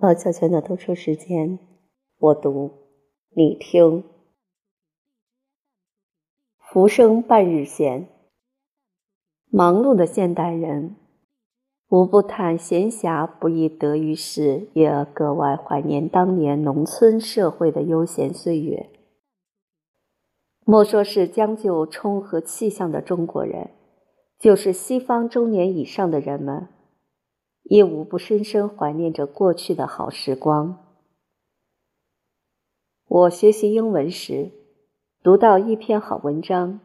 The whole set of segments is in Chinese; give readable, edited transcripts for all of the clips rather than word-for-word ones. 老俏全的读书时间，我读，你听。浮生半日闲，忙碌的现代人，无不叹闲暇不易得于世，也格外怀念当年农村社会的悠闲岁月。莫说是将就冲和气象的中国人，就是西方中年以上的人们，也无不深深怀念着过去的好时光。我学习英文时，读到一篇好文章，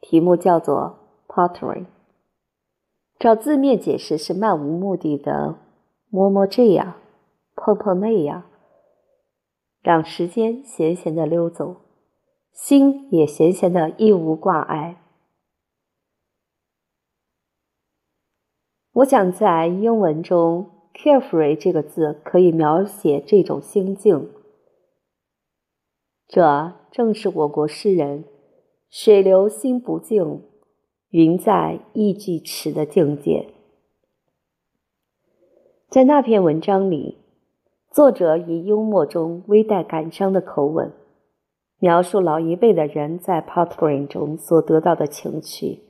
题目叫做 Pottery， 照字面解释是漫无目的的摸摸这样，碰碰那样，让时间闲闲地溜走，心也闲闲地一无挂碍。我想在英文中 carefree 这个字可以描写这种心境，这正是我国诗人水流心不静，云在意俱迟的境界。在那篇文章里，作者以幽默中微带感伤的口吻，描述老一辈的人在 Patrin 中所得到的情趣。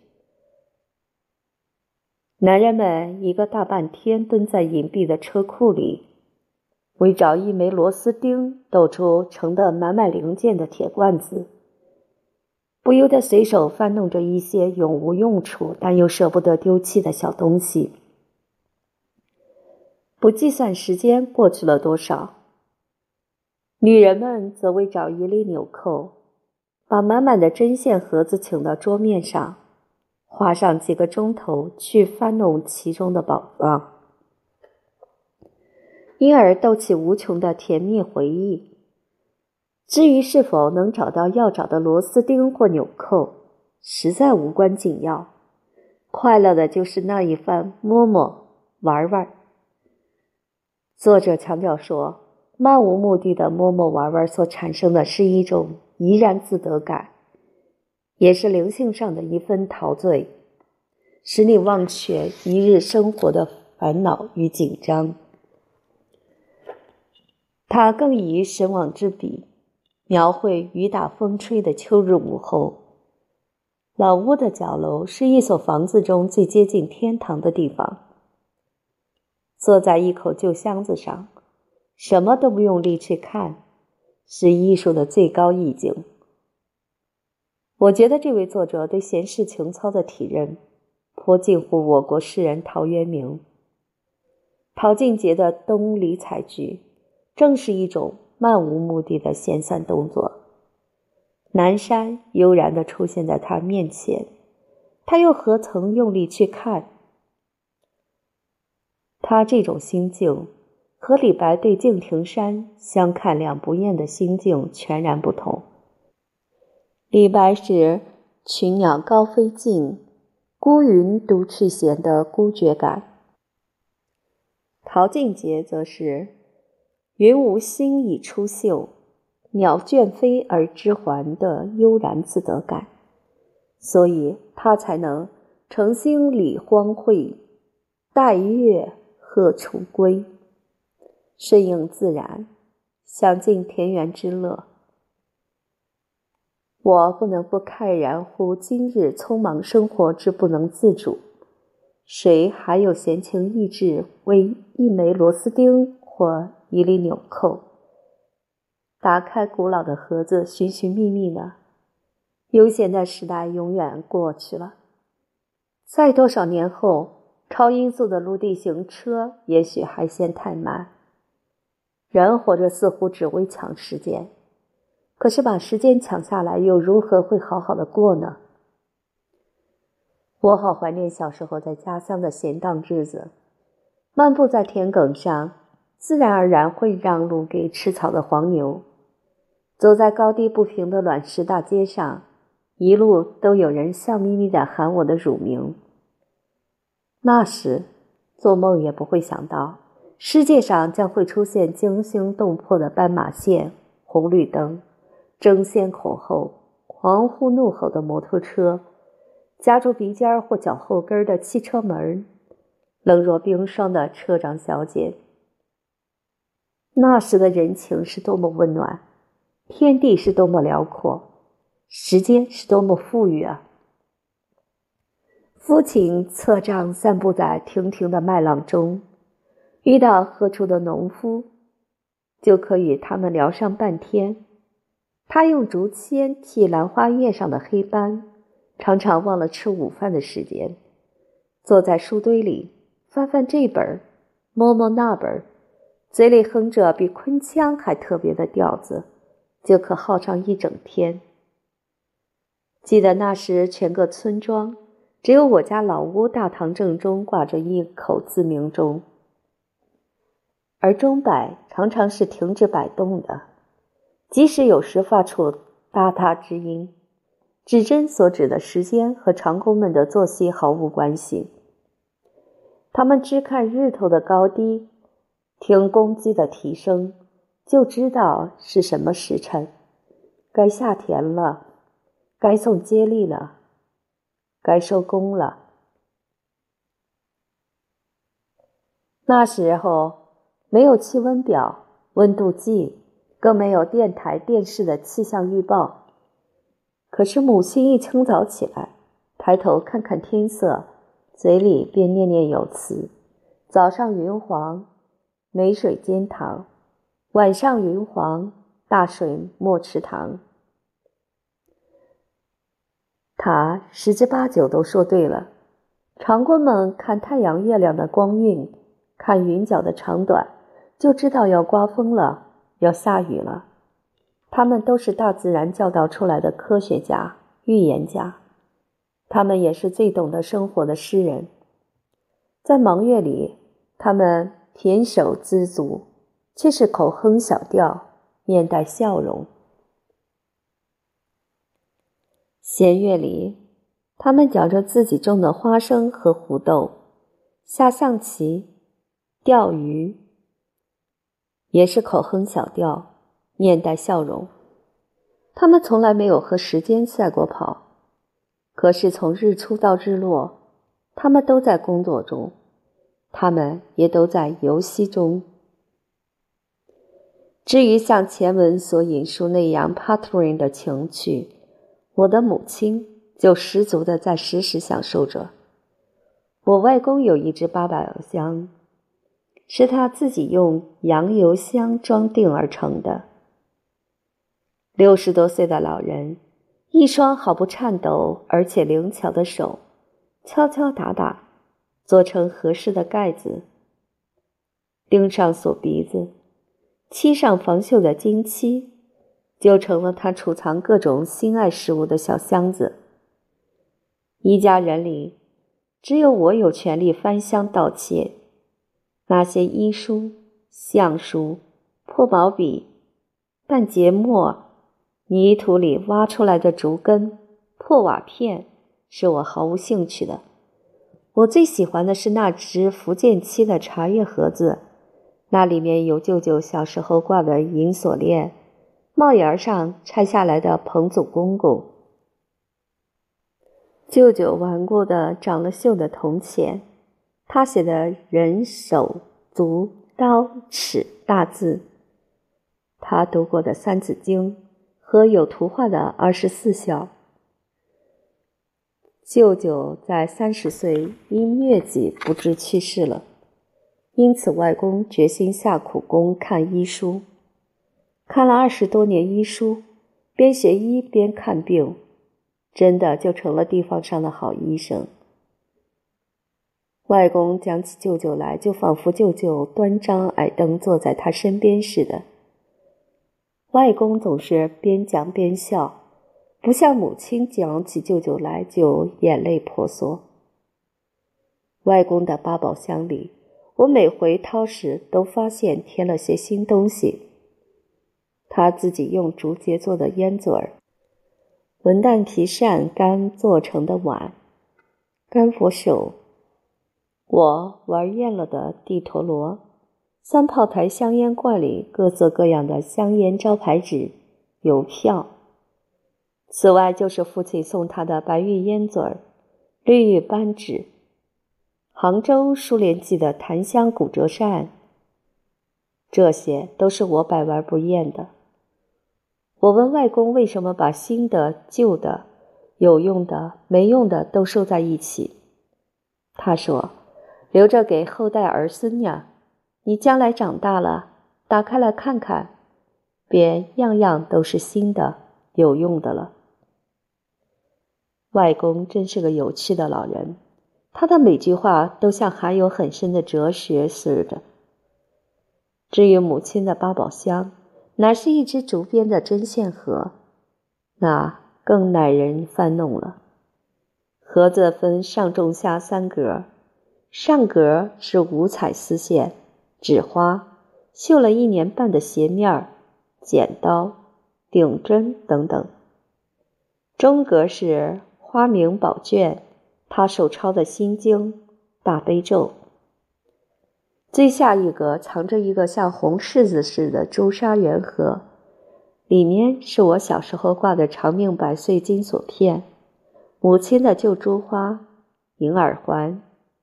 男人们一个大半天蹲在隐蔽的车库里，围找一枚螺丝钉抖出盛得满满零件的铁罐子，不由得随手翻弄着一些永无用处但又舍不得丢弃的小东西。不计算时间过去了多少，女人们则围找一粒纽扣，把满满的针线盒子请到桌面上，花上几个钟头去翻弄其中的宝藏，因而逗起无穷的甜蜜回忆。至于是否能找到要找的螺丝钉或纽扣，实在无关紧要，快乐的就是那一番摸摸玩玩。作者强调说，漫无目的的摸摸玩玩所产生的是一种怡然自得感，也是灵性上的一份陶醉，使你忘却一日生活的烦恼与紧张。他更以神往之笔，描绘雨打风吹的秋日午后，老屋的角楼是一所房子中最接近天堂的地方。坐在一口旧箱子上，什么都不用力去看，是艺术的最高意境。我觉得这位作者对闲适情操的体认，颇近乎我国诗人陶渊明。陶静杰的东篱采菊，正是一种漫无目的的闲散动作。南山悠然地出现在他面前，他又何曾用力去看？他这种心境，和李白对敬亭山相看两不厌的心境全然不同。李白是群鸟高飞尽，孤云独去闲的孤绝感，陶静杰则是云无心以出岫，鸟倦飞而知还的悠然自得感，所以他才能乘兴理荒秽，待月荷锄归，顺应自然，享尽田园之乐。我不能不慨然乎今日匆忙生活之不能自主，谁还有闲情逸致为一枚螺丝钉或一粒纽扣，打开古老的盒子寻寻觅觅呢？悠闲的时代永远过去了，在多少年后，超音速的陆地行车也许还嫌太慢。人活着似乎只为抢时间，可是把时间抢下来又如何会好好的过呢？我好怀念小时候在家乡的闲荡日子，漫步在田埂上，自然而然会让路给吃草的黄牛，走在高低不平的卵石大街上，一路都有人笑眯眯地喊我的乳名。那时做梦也不会想到，世界上将会出现惊心动魄的斑马线、红绿灯、争先恐后、狂呼怒吼的摩托车，夹住鼻尖或脚后跟的汽车门，冷若冰霜的车长小姐。那时的人情是多么温暖，天地是多么辽阔，时间是多么富裕啊！父亲策杖散步在亭亭的麦浪中，遇到何处的农夫，就可与他们聊上半天。他用竹签剃兰花叶上的黑斑，常常忘了吃午饭的时间，坐在书堆里翻翻这本，摸摸那本，嘴里哼着比昆腔还特别的调子，就可耗上一整天。记得那时全个村庄，只有我家老屋大堂正中挂着一口自鸣钟，而钟摆常常是停止摆动的，即使有时发出哒哒之音，指针所指的时间和长工们的作息毫无关系。他们只看日头的高低，听公鸡的啼声，就知道是什么时辰，该下田了，该送接力了，该收工了。那时候没有气温表、温度计，更没有电台、电视的气象预报。可是母亲一清早起来，抬头看看天色，嘴里便念念有词：早上云黄，梅水煎糖；晚上云黄，大水没池塘。他十之八九都说对了。长工们看太阳、月亮的光晕，看云角的长短，就知道要刮风了，要下雨了。他们都是大自然教导出来的科学家、预言家，他们也是最懂得生活的诗人。在忙月里，他们胼手胝足，却是口哼小调，面带笑容。闲月里，他们嚼着自己种的花生和胡豆，下象棋、钓鱼，也是口哼小调，面带笑容。他们从来没有和时间赛过跑，可是从日出到日落，他们都在工作中，他们也都在游戏中。至于像前文所引述那样 Patrin 的情趣，我的母亲就十足地在时时享受着。我外公有一只八百箫箱，是他自己用洋油箱装订而成的。60多岁的老人，一双毫不颤抖而且灵巧的手，敲敲打打，做成合适的盖子，钉上锁鼻子，漆上防锈的金漆，就成了他储藏各种心爱事物的小箱子。一家人里，只有我有权利翻箱盗窃。那些医书、相书、破毛笔、半截墨、泥土里挖出来的竹根、破瓦片，是我毫无兴趣的。我最喜欢的是那只福建漆的茶叶盒子，那里面有舅舅小时候挂的银锁链，帽檐上拆下来的彭祖公公，舅舅顽固的长了锈的铜钱，他写的人手足刀尺大字，他读过的三字经和有图画的24孝。舅舅在30岁因疟疾不治去世了，因此外公决心下苦功看医书，看了20多年医书，边学医边看病，真的就成了地方上的好医生。外公讲起舅舅来，就仿佛舅舅端张矮凳坐在他身边似的。外公总是边讲边笑，不像母亲讲起舅舅来就眼泪婆娑。外公的八宝箱里，我每回掏时都发现添了些新东西。他自己用竹节做的烟嘴儿，文旦皮扇干做成的碗，干佛手，我玩厌了的地陀螺，三炮台香烟罐里各色各样的香烟招牌纸、邮票。此外就是父亲送他的白玉烟嘴儿、绿玉扳指、杭州苏联记的檀香骨折扇、这些都是我百玩不厌的。我问外公为什么把新的、旧的、有用的、没用的都收在一起。他说，留着给后代儿孙呀，你将来长大了，打开来看看，别样样都是新的、有用的了。外公真是个有趣的老人，他的每句话都像含有很深的哲学似的。至于母亲的八宝箱，乃是一只竹编的针线盒，那更耐人翻弄了。盒子分上中下三格，上格是五彩丝线、纸花、绣了一年半的鞋面、剪刀、顶针等等。中格是花名宝卷、他手抄的心经、大悲咒。最下一格藏着一个像红柿子似的朱砂圆盒，里面是我小时候挂的长命百岁金锁片、母亲的旧珠花、银耳环、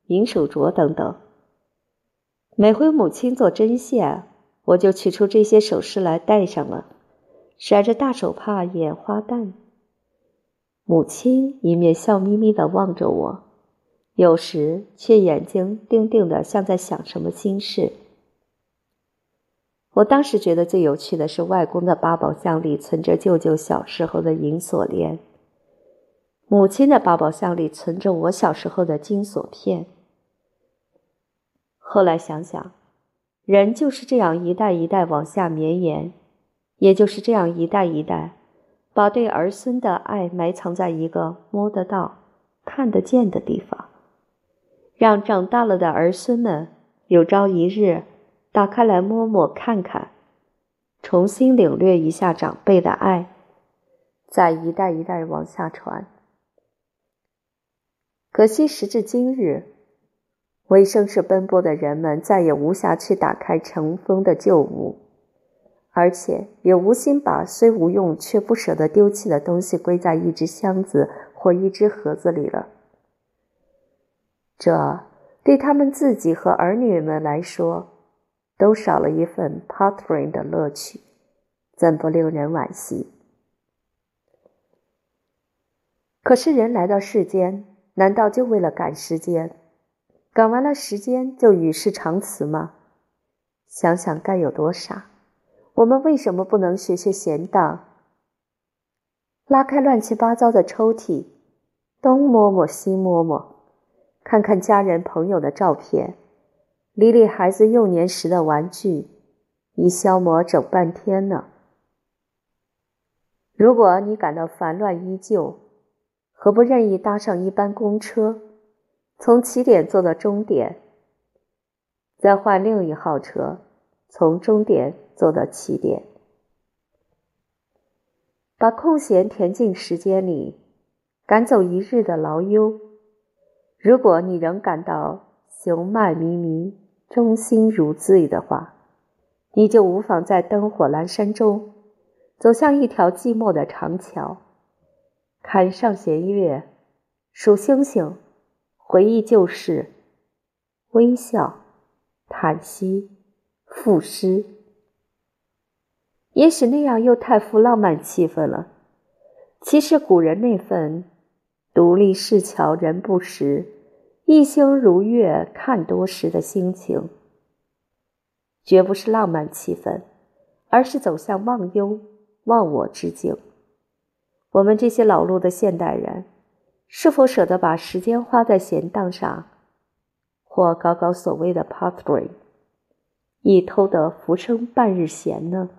银手镯等等。每回母亲做针线，我就取出这些首饰来戴上了，甩着大手帕眼花蛋。母亲一面笑眯眯地望着我，有时却眼睛定定的，像在想什么心事。我当时觉得最有趣的是外公的八宝箱里存着舅舅小时候的银锁链，母亲的八宝箱里存着我小时候的金锁片。后来想想，人就是这样一代一代往下绵延，也就是这样一代一代把对儿孙的爱埋藏在一个摸得到、看得见的地方，让长大了的儿孙们有朝一日打开来摸摸看看，重新领略一下长辈的爱，再一代一代往下传。可惜时至今日，为生事奔波的人们再也无暇去打开尘封的旧物，而且也无心把虽无用却不舍得丢弃的东西归在一只箱子或一只盒子里了。这对他们自己和儿女们来说，都少了一份 Patrin 的乐趣，怎不令人惋惜？可是人来到世间，难道就为了赶时间？赶完了时间就与世长辞吗？想想该有多傻！我们为什么不能学学闲荡？拉开乱七八糟的抽屉，东摸摸西摸摸，看看家人朋友的照片，理理孩子幼年时的玩具，一消磨整半天呢。如果你感到烦乱依旧，何不任意搭上一班公车，从起点坐到终点，再换另一号车，从终点坐到起点。把空闲填进时间里，赶走一日的劳忧。如果你仍感到雄脉迷迷、忠心如醉的话，你就无妨在灯火阑珊中走向一条寂寞的长桥，看上弦月，数星星，回忆旧事，微笑，叹息，赋诗。也许那样又太富浪漫气氛了。其实古人那份独立世桥人不识，一心如月看多时的心情，绝不是浪漫气氛，而是走向忘忧忘我之境。我们这些劳碌的现代人，是否舍得把时间花在闲荡上，或搞搞所谓的pottery，以偷得浮生半日闲呢？